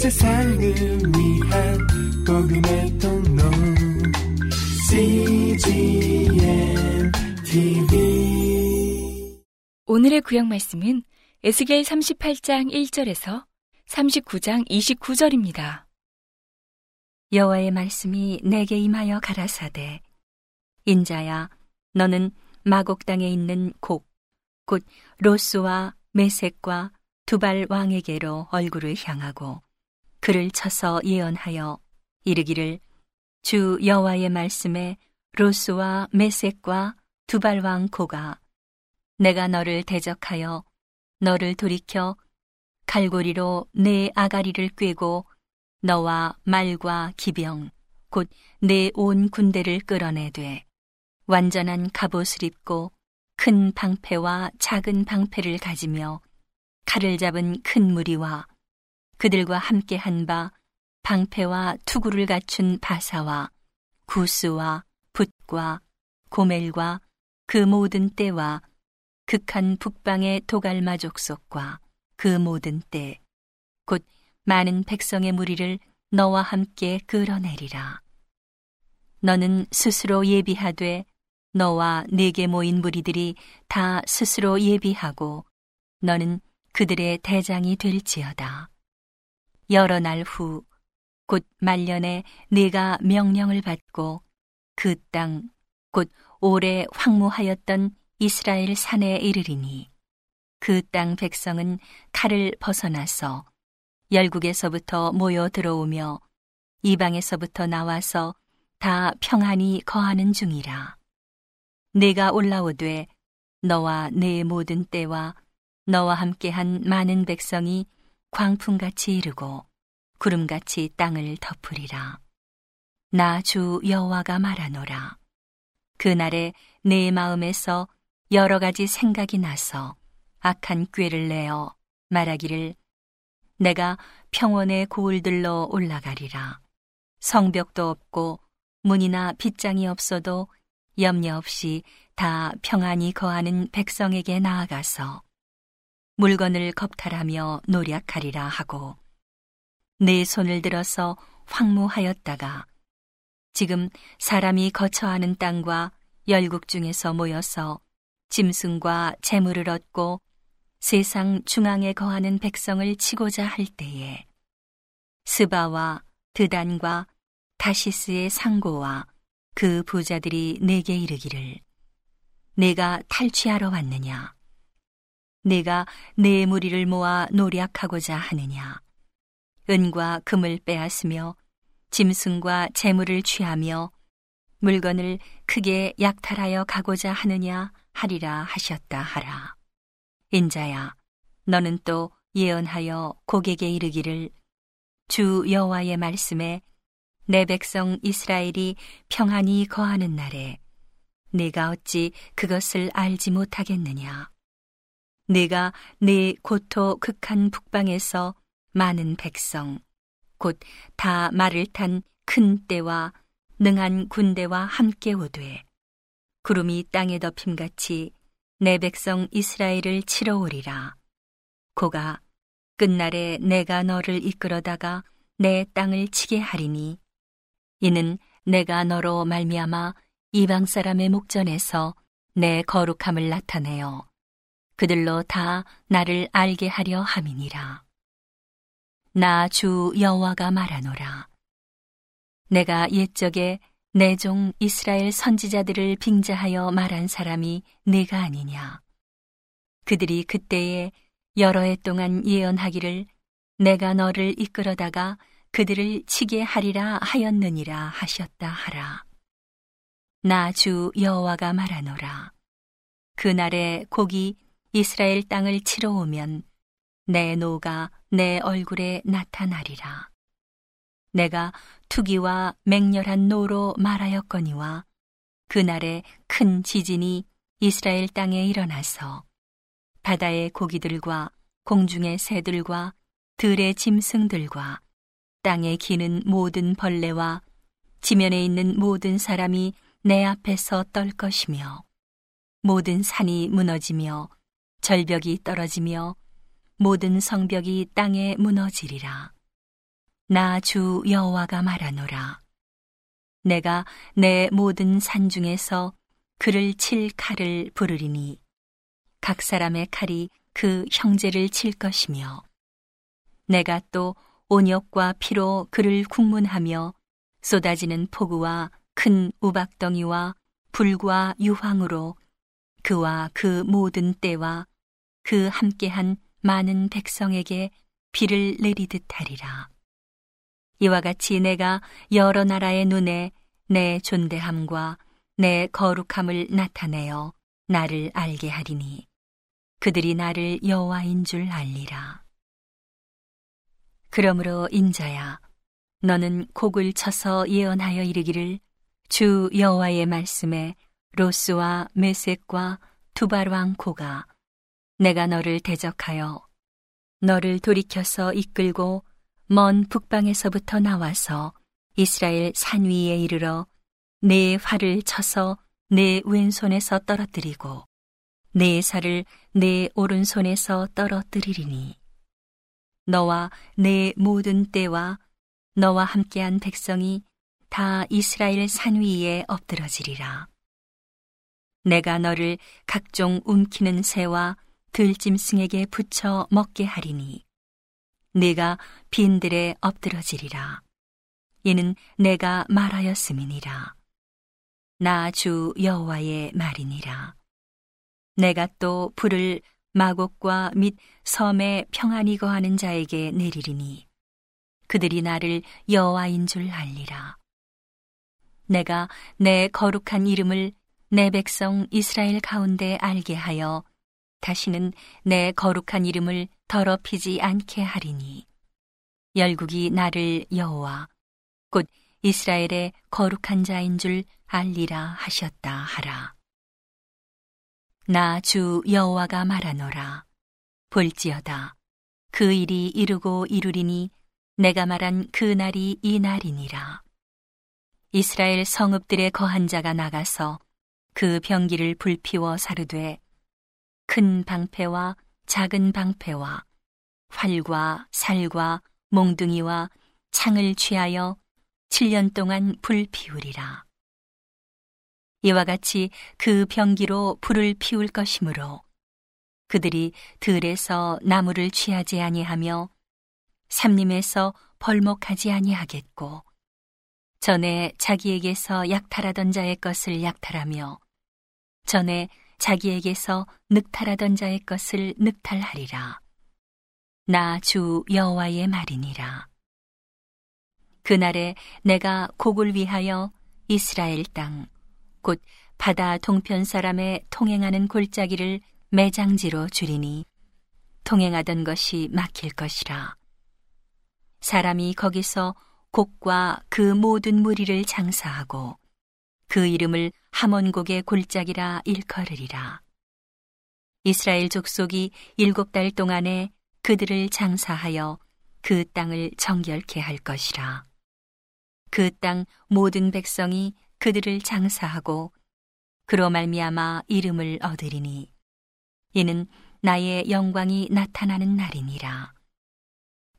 세상을 위한 복음의 통로 CGM TV. 오늘의 구약 말씀은 에스겔 38장 1절에서 39장 29절입니다. 여호와의 말씀이 내게 임하여 가라사대, 인자야, 너는 마곡 땅에 있는 곡 곧 로스와 메섹과 두발 왕에게로 얼굴을 향하고 그를 쳐서 예언하여 이르기를, 주 여호와의 말씀에 로스와 메섹과 두발 왕 고가 내가 너를 대적하여 너를 돌이켜 갈고리로 내 아가리를 꿰고 너와 말과 기병 곧 내 온 군대를 끌어내되 완전한 갑옷을 입고 큰 방패와 작은 방패를 가지며 칼을 잡은 큰 무리와 그들과 함께한 바 방패와 투구를 갖춘 바사와 구스와 붓과 고멜과 그 모든 떼와 극한 북방의 도갈마 족속과 그 모든 떼 곧 많은 백성의 무리를 너와 함께 끌어내리라. 너는 스스로 예비하되 너와 네게 모인 무리들이 다 스스로 예비하고 너는 그들의 대장이 될지어다. 여러 날 후 곧 말년에 네가 명령을 받고 그 땅 곧 오래 황무하였던 이스라엘 산에 이르리니 그 땅 백성은 칼을 벗어나서 열국에서부터 모여 들어오며 이방에서부터 나와서 다 평안히 거하는 중이라. 네가 올라오되 너와 네 모든 때와 너와 함께한 많은 백성이 광풍같이 이르고 구름같이 땅을 덮으리라. 나 주 여호와가 말하노라. 그날에 내 마음에서 여러 가지 생각이 나서 악한 꾀를 내어 말하기를, 내가 평원의 고을들로 올라가리라. 성벽도 없고 문이나 빗장이 없어도 염려 없이 다 평안히 거하는 백성에게 나아가서 물건을 겁탈하며 노략하리라 하고, 내 손을 들어서 황무하였다가 지금 사람이 거처하는 땅과 열국 중에서 모여서 짐승과 재물을 얻고 세상 중앙에 거하는 백성을 치고자 할 때에 스바와 드단과 다시스의 상고와 그 부자들이 내게 이르기를, 내가 탈취하러 왔느냐? 내가 내 무리를 모아 노략하고자 하느냐? 은과 금을 빼앗으며 짐승과 재물을 취하며 물건을 크게 약탈하여 가고자 하느냐 하리라 하셨다 하라. 인자야, 너는 또 예언하여 곡에게 이르기를, 주 여호와의 말씀에 내 백성 이스라엘이 평안히 거하는 날에 내가 어찌 그것을 알지 못하겠느냐? 내가 네 고토 극한 북방에서 많은 백성 곧 다 말을 탄 큰 떼와 능한 군대와 함께 오되 구름이 땅에 덮임같이 내 백성 이스라엘을 치러 오리라. 고가, 끝날에 내가 너를 이끌어다가 내 땅을 치게 하리니 이는 내가 너로 말미암아 이방 사람의 목전에서 내 거룩함을 나타내어 그들로 다 나를 알게 하려 함이니라. 나 주 여호와가 말하노라. 내가 옛적에 내 종 이스라엘 선지자들을 빙자하여 말한 사람이 네가 아니냐? 그들이 그때에 여러 해 동안 예언하기를, 내가 너를 이끌어다가 그들을 치게 하리라 하였느니라 하셨다 하라. 나 주 여호와가 말하노라. 그날에 곡이 이스라엘 땅을 치러 오면 내 노가 내 얼굴에 나타나리라. 내가 투기와 맹렬한 노로 말하였거니와 그날에 큰 지진이 이스라엘 땅에 일어나서 바다의 고기들과 공중의 새들과 들의 짐승들과 땅에 기는 모든 벌레와 지면에 있는 모든 사람이 내 앞에서 떨 것이며 모든 산이 무너지며 절벽이 떨어지며 모든 성벽이 땅에 무너지리라. 나 주 여호와가 말하노라. 내가 내 모든 산 중에서 그를 칠 칼을 부르리니 각 사람의 칼이 그 형제를 칠 것이며 내가 또 온역과 피로 그를 국문하며 쏟아지는 폭우와 큰 우박덩이와 불과 유황으로 그와 그 모든 때와 그 함께한 많은 백성에게 비를 내리듯 하리라. 이와 같이 내가 여러 나라의 눈에 내 존대함과 내 거룩함을 나타내어 나를 알게 하리니 그들이 나를 여호와인 줄 알리라. 그러므로 인자야, 너는 곡을 쳐서 예언하여 이르기를 주 여호와의 말씀에 로스와 메섹과 두발 왕 고가 내가 너를 대적하여 너를 돌이켜서 이끌고 먼 북방에서부터 나와서 이스라엘 산 위에 이르러 네 활을 쳐서 네 왼손에서 떨어뜨리고 네 살을 네 오른손에서 떨어뜨리리니 너와 네 모든 때와 너와 함께한 백성이 다 이스라엘 산 위에 엎드러지리라. 내가 너를 각종 움키는 새와 들짐승에게 붙여 먹게 하리니 네가 빈들에 엎드러지리라. 이는 내가 말하였음이니라. 나 주 여호와의 말이니라. 내가 또 불을 마곡과 및 섬에 평안히 거하는 자에게 내리리니 그들이 나를 여호와인 줄 알리라. 내가 내 거룩한 이름을 내 백성 이스라엘 가운데 알게 하여 다시는 내 거룩한 이름을 더럽히지 않게 하리니 열국이 나를 여호와 곧 이스라엘의 거룩한 자인 줄 알리라 하셨다 하라. 나 주 여호와가 말하노라. 볼지어다, 그 일이 이루고 이루리니 내가 말한 그 날이 이 날이니라. 이스라엘 성읍들의 거한 자가 나가서 그 병기를 불피워 사르되 큰 방패와 작은 방패와 활과 살과 몽둥이와 창을 취하여 7년 동안 불피우리라. 이와 같이 그 병기로 불을 피울 것이므로 그들이 들에서 나무를 취하지 아니하며 삼림에서 벌목하지 아니하겠고 전에 자기에게서 약탈하던 자의 것을 약탈하며 전에 자기에게서 늑탈하던 자의 것을 늑탈하리라. 나 주 여호와의 말이니라. 그날에 내가 곡을 위하여 이스라엘 땅 곧 바다 동편 사람의 통행하는 골짜기를 매장지로 줄이니 통행하던 것이 막힐 것이라. 사람이 거기서 곡과 그 모든 무리를 장사하고 그 이름을 하몬곡의 골짜기라 일컬으리라. 이스라엘 족속이 7달 동안에 그들을 장사하여 그 땅을 정결케 할 것이라. 그 땅 모든 백성이 그들을 장사하고 그로 말미암아 이름을 얻으리니 이는 나의 영광이 나타나는 날이니라.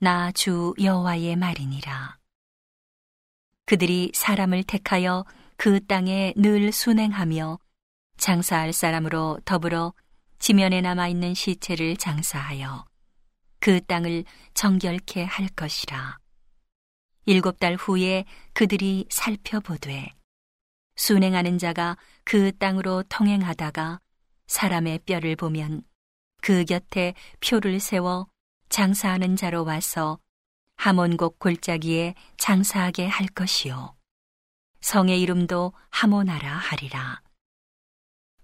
나 주 여호와의 말이니라. 그들이 사람을 택하여 그 땅에 늘 순행하며 장사할 사람으로 더불어 지면에 남아있는 시체를 장사하여 그 땅을 정결케 할 것이라. 7달 후에 그들이 살펴보되 순행하는 자가 그 땅으로 통행하다가 사람의 뼈를 보면 그 곁에 표를 세워 장사하는 자로 와서 하몬곡 골짜기에 장사하게 할 것이요 성의 이름도 하모나라 하리라.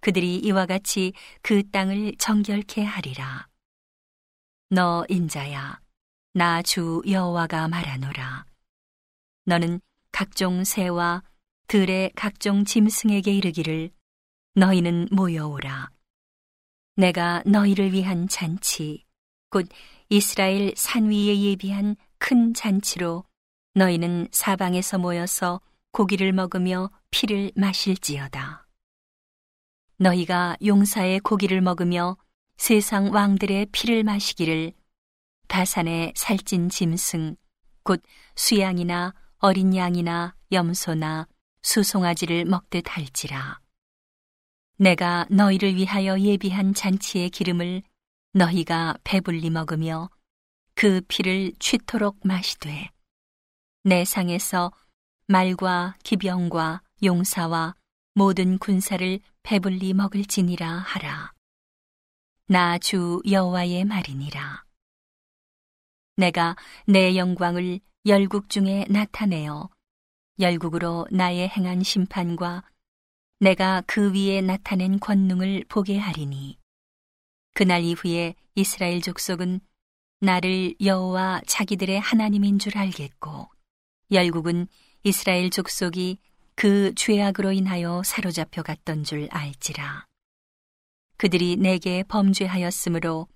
그들이 이와 같이 그 땅을 정결케 하리라. 너 인자야, 나 주 여호와가 말하노라. 너는 각종 새와 들의 각종 짐승에게 이르기를 너희는 모여오라. 내가 너희를 위한 잔치 곧 이스라엘 산 위에 예비한 큰 잔치로 너희는 사방에서 모여서 고기를 먹으며 피를 마실지어다. 너희가 용사의 고기를 먹으며 세상 왕들의 피를 마시기를 바산의 살찐 짐승 곧 수양이나 어린 양이나 염소나 수송아지를 먹듯 할지라. 내가 너희를 위하여 예비한 잔치의 기름을 너희가 배불리 먹으며 그 피를 취토록 마시되 내 상에서 말과 기병과 용사와 모든 군사를 배불리 먹을지니라 하라. 나 주 여호와의 말이니라. 내가 내 영광을 열국 중에 나타내어 열국으로 나의 행한 심판과 내가 그 위에 나타낸 권능을 보게 하리니 그날 이후에 이스라엘 족속은 나를 여호와 자기들의 하나님인 줄 알겠고 열국은 이스라엘 족속이 그 죄악으로 인하여 사로잡혀 갔던 줄 알지라. 그들이 내게 범죄하였으므로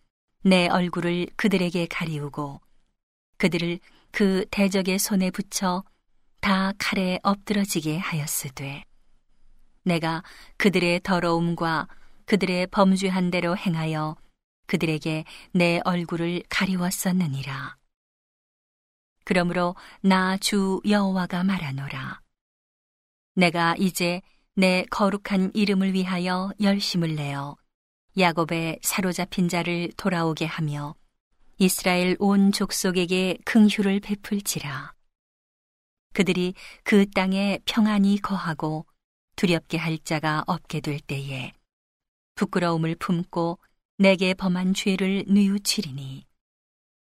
내 얼굴을 그들에게 가리우고 그들을 그 대적의 손에 붙여 다 칼에 엎드러지게 하였으되 내가 그들의 더러움과 그들의 범죄한 대로 행하여 그들에게 내 얼굴을 가리웠었느니라. 그러므로 나 주 여호와가 말하노라. 내가 이제 내 거룩한 이름을 위하여 열심을 내어 야곱의 사로잡힌 자를 돌아오게 하며 이스라엘 온 족속에게 긍휼을 베풀지라. 그들이 그 땅에 평안히 거하고 두렵게 할 자가 없게 될 때에 부끄러움을 품고 내게 범한 죄를 뉘우치리니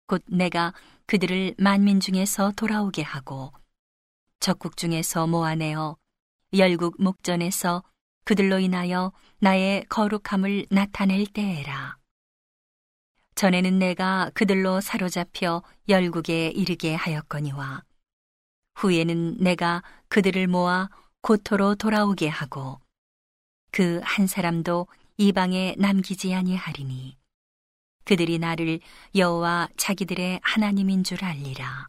곧 내가 그들을 만민 중에서 돌아오게 하고 적국 중에서 모아내어 열국 목전에서 그들로 인하여 나의 거룩함을 나타낼 때에라. 전에는 내가 그들로 사로잡혀 열국에 이르게 하였거니와 후에는 내가 그들을 모아 고토로 돌아오게 하고 그 한 사람도 이방에 남기지 아니하리니 그들이 나를 여호와 자기들의 하나님인 줄 알리라.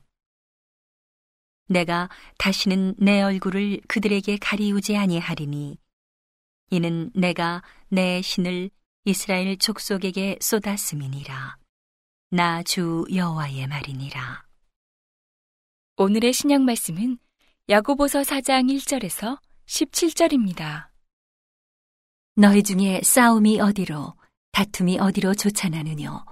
내가 다시는 내 얼굴을 그들에게 가리우지 아니하리니 이는 내가 내 신을 이스라엘 족속에게 쏟았음이니라. 나 주 여호와의 말이니라. 오늘의 신약 말씀은 야고보서 4장 1절에서 17절입니다. 너희 중에 싸움이 어디로 다툼이 어디로 쫓아나느뇨?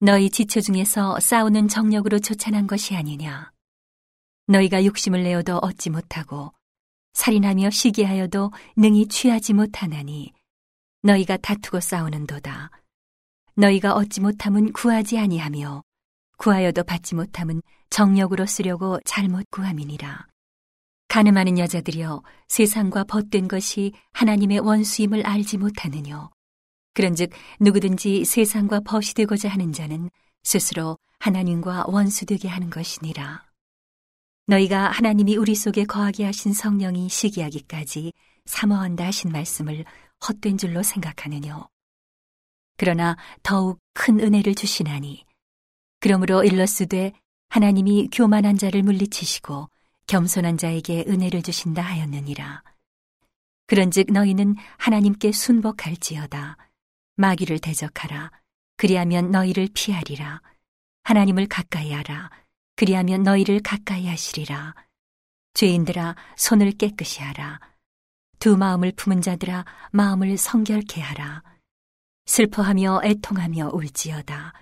너희 지체 중에서 싸우는 정력으로 쫓아난 것이 아니냐? 너희가 욕심을 내어도 얻지 못하고 살인하며 시기하여도 능히 취하지 못하나니 너희가 다투고 싸우는도다. 너희가 얻지 못함은 구하지 아니하며 구하여도 받지 못함은 정력으로 쓰려고 잘못 구함이니라. 가늠하는 여자들이여, 세상과 벗된 것이 하나님의 원수임을 알지 못하느뇨? 그런즉 누구든지 세상과 벗이 되고자 하는 자는 스스로 하나님과 원수되게 하는 것이니라. 너희가 하나님이 우리 속에 거하게 하신 성령이 시기하기까지 사모한다 하신 말씀을 헛된 줄로 생각하느뇨? 그러나 더욱 큰 은혜를 주시나니 그러므로 일러쓰되 하나님이 교만한 자를 물리치시고 겸손한 자에게 은혜를 주신다 하였느니라. 그런즉 너희는 하나님께 순복할지어다. 마귀를 대적하라. 그리하면 너희를 피하리라. 하나님을 가까이 하라. 그리하면 너희를 가까이 하시리라. 죄인들아, 손을 깨끗이 하라. 두 마음을 품은 자들아, 마음을 성결케 하라. 슬퍼하며 애통하며 울지어다.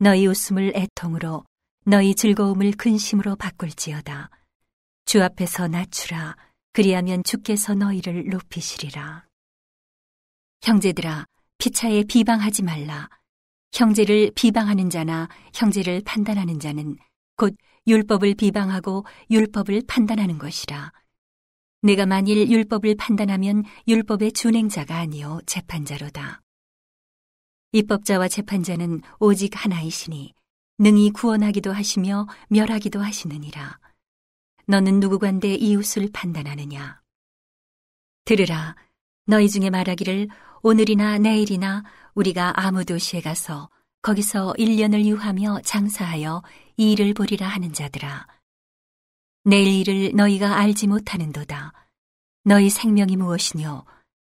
너희 웃음을 애통으로, 너희 즐거움을 근심으로 바꿀지어다. 주 앞에서 낮추라. 그리하면 주께서 너희를 높이시리라. 형제들아, 피차에 비방하지 말라. 형제를 비방하는 자나 형제를 판단하는 자는 곧 율법을 비방하고 율법을 판단하는 것이라. 내가 만일 율법을 판단하면 율법의 준행자가 아니요 재판자로다. 입법자와 재판자는 오직 하나이시니 능히 구원하기도 하시며 멸하기도 하시느니라. 너는 누구간데 이웃을 판단하느냐? 들으라. 너희 중에 말하기를 오늘이나 내일이나 우리가 아무 도시에 가서 거기서 1년을 유하며 장사하여 이 일을 보리라 하는 자들아, 내일 일을 너희가 알지 못하는도다. 너희 생명이 무엇이뇨?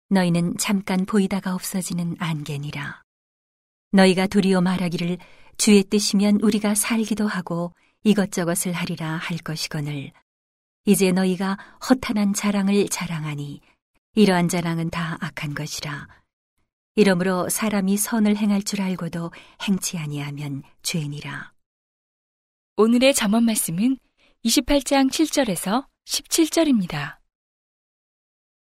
너희는 잠깐 보이다가 없어지는 안개니라. 너희가 도리어 말하기를 주의 뜻이면 우리가 살기도 하고 이것저것을 하리라 할 것이거늘 이제 너희가 허탄한 자랑을 자랑하니 이러한 자랑은 다 악한 것이라. 이러므로 사람이 선을 행할 줄 알고도 행치 아니하면 죄니라. 오늘의 잠언 말씀은 28장 7절에서 17절입니다.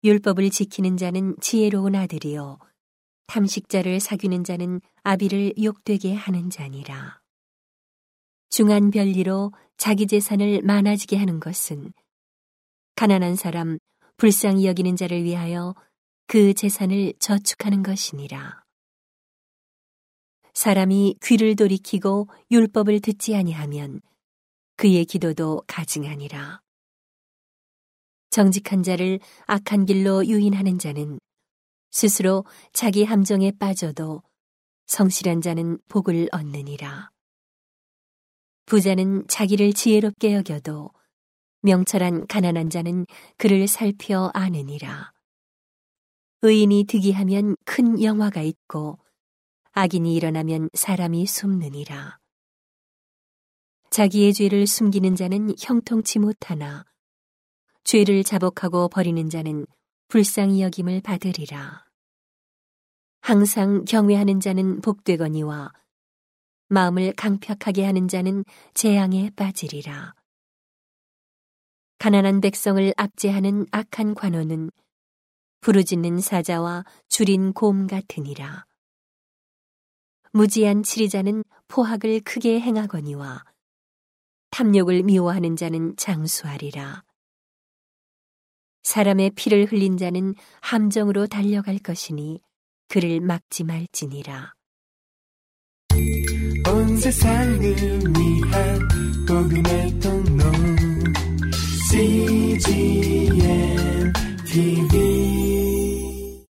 율법을 지키는 자는 지혜로운 아들이요 탐식자를 사귀는 자는 아비를 욕되게 하는 자니라. 중한 별리로 자기 재산을 많아지게 하는 것은 가난한 사람 불쌍히 여기는 자를 위하여 그 재산을 저축하는 것이니라. 사람이 귀를 돌이키고 율법을 듣지 아니하면 그의 기도도 가증하니라. 정직한 자를 악한 길로 유인하는 자는 스스로 자기 함정에 빠져도 성실한 자는 복을 얻느니라. 부자는 자기를 지혜롭게 여겨도 명철한 가난한 자는 그를 살펴 아느니라. 의인이 득이하면 큰 영화가 있고 악인이 일어나면 사람이 숨느니라. 자기의 죄를 숨기는 자는 형통치 못하나 죄를 자복하고 버리는 자는 불쌍히 여김을 받으리라. 항상 경외하는 자는 복되거니와 마음을 강퍅하게 하는 자는 재앙에 빠지리라. 가난한 백성을 압제하는 악한 관원은 부르짖는 사자와 줄인 곰 같으니라. 무지한 치리자는 포악을 크게 행하거니와 탐욕을 미워하는 자는 장수하리라. 사람의 피를 흘린 자는 함정으로 달려갈 것이니 그를 막지 말지니라. 온 세상을 위한 복음의 통로 CGM TV